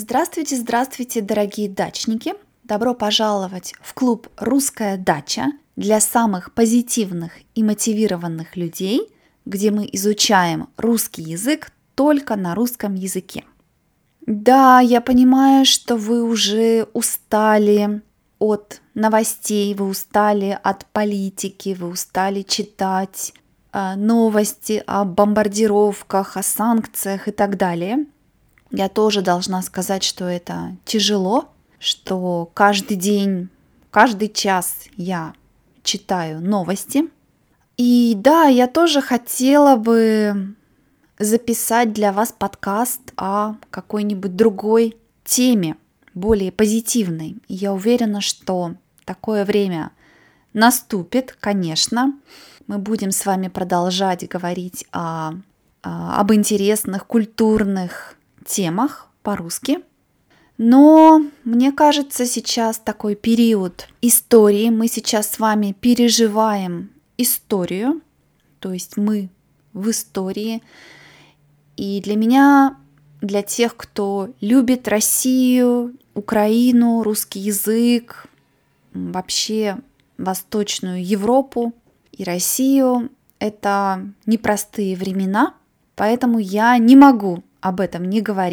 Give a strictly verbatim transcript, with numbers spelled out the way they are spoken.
Здравствуйте, здравствуйте, дорогие дачники! Добро пожаловать в клуб «Русская дача» для самых позитивных и мотивированных людей, где мы изучаем русский язык только на русском языке. Да, я понимаю, что вы уже устали от новостей, вы устали от политики, вы устали читать э, новости о бомбардировках, о санкциях и так далее. Я тоже должна сказать, что это тяжело, что каждый день, каждый час я читаю новости. И да, я тоже хотела бы записать для вас подкаст о какой-нибудь другой теме, более позитивной. И я уверена, что такое время наступит, конечно. Мы будем с вами продолжать говорить о, о, об интересных культурных темах по-русски. Но мне кажется, сейчас такой период истории. Мы сейчас с вами переживаем историю, то есть мы в истории. И для меня, для тех, кто любит Россию, Украину, русский язык, вообще Восточную Европу и Россию, это непростые времена, поэтому я не могу об этом не говорить.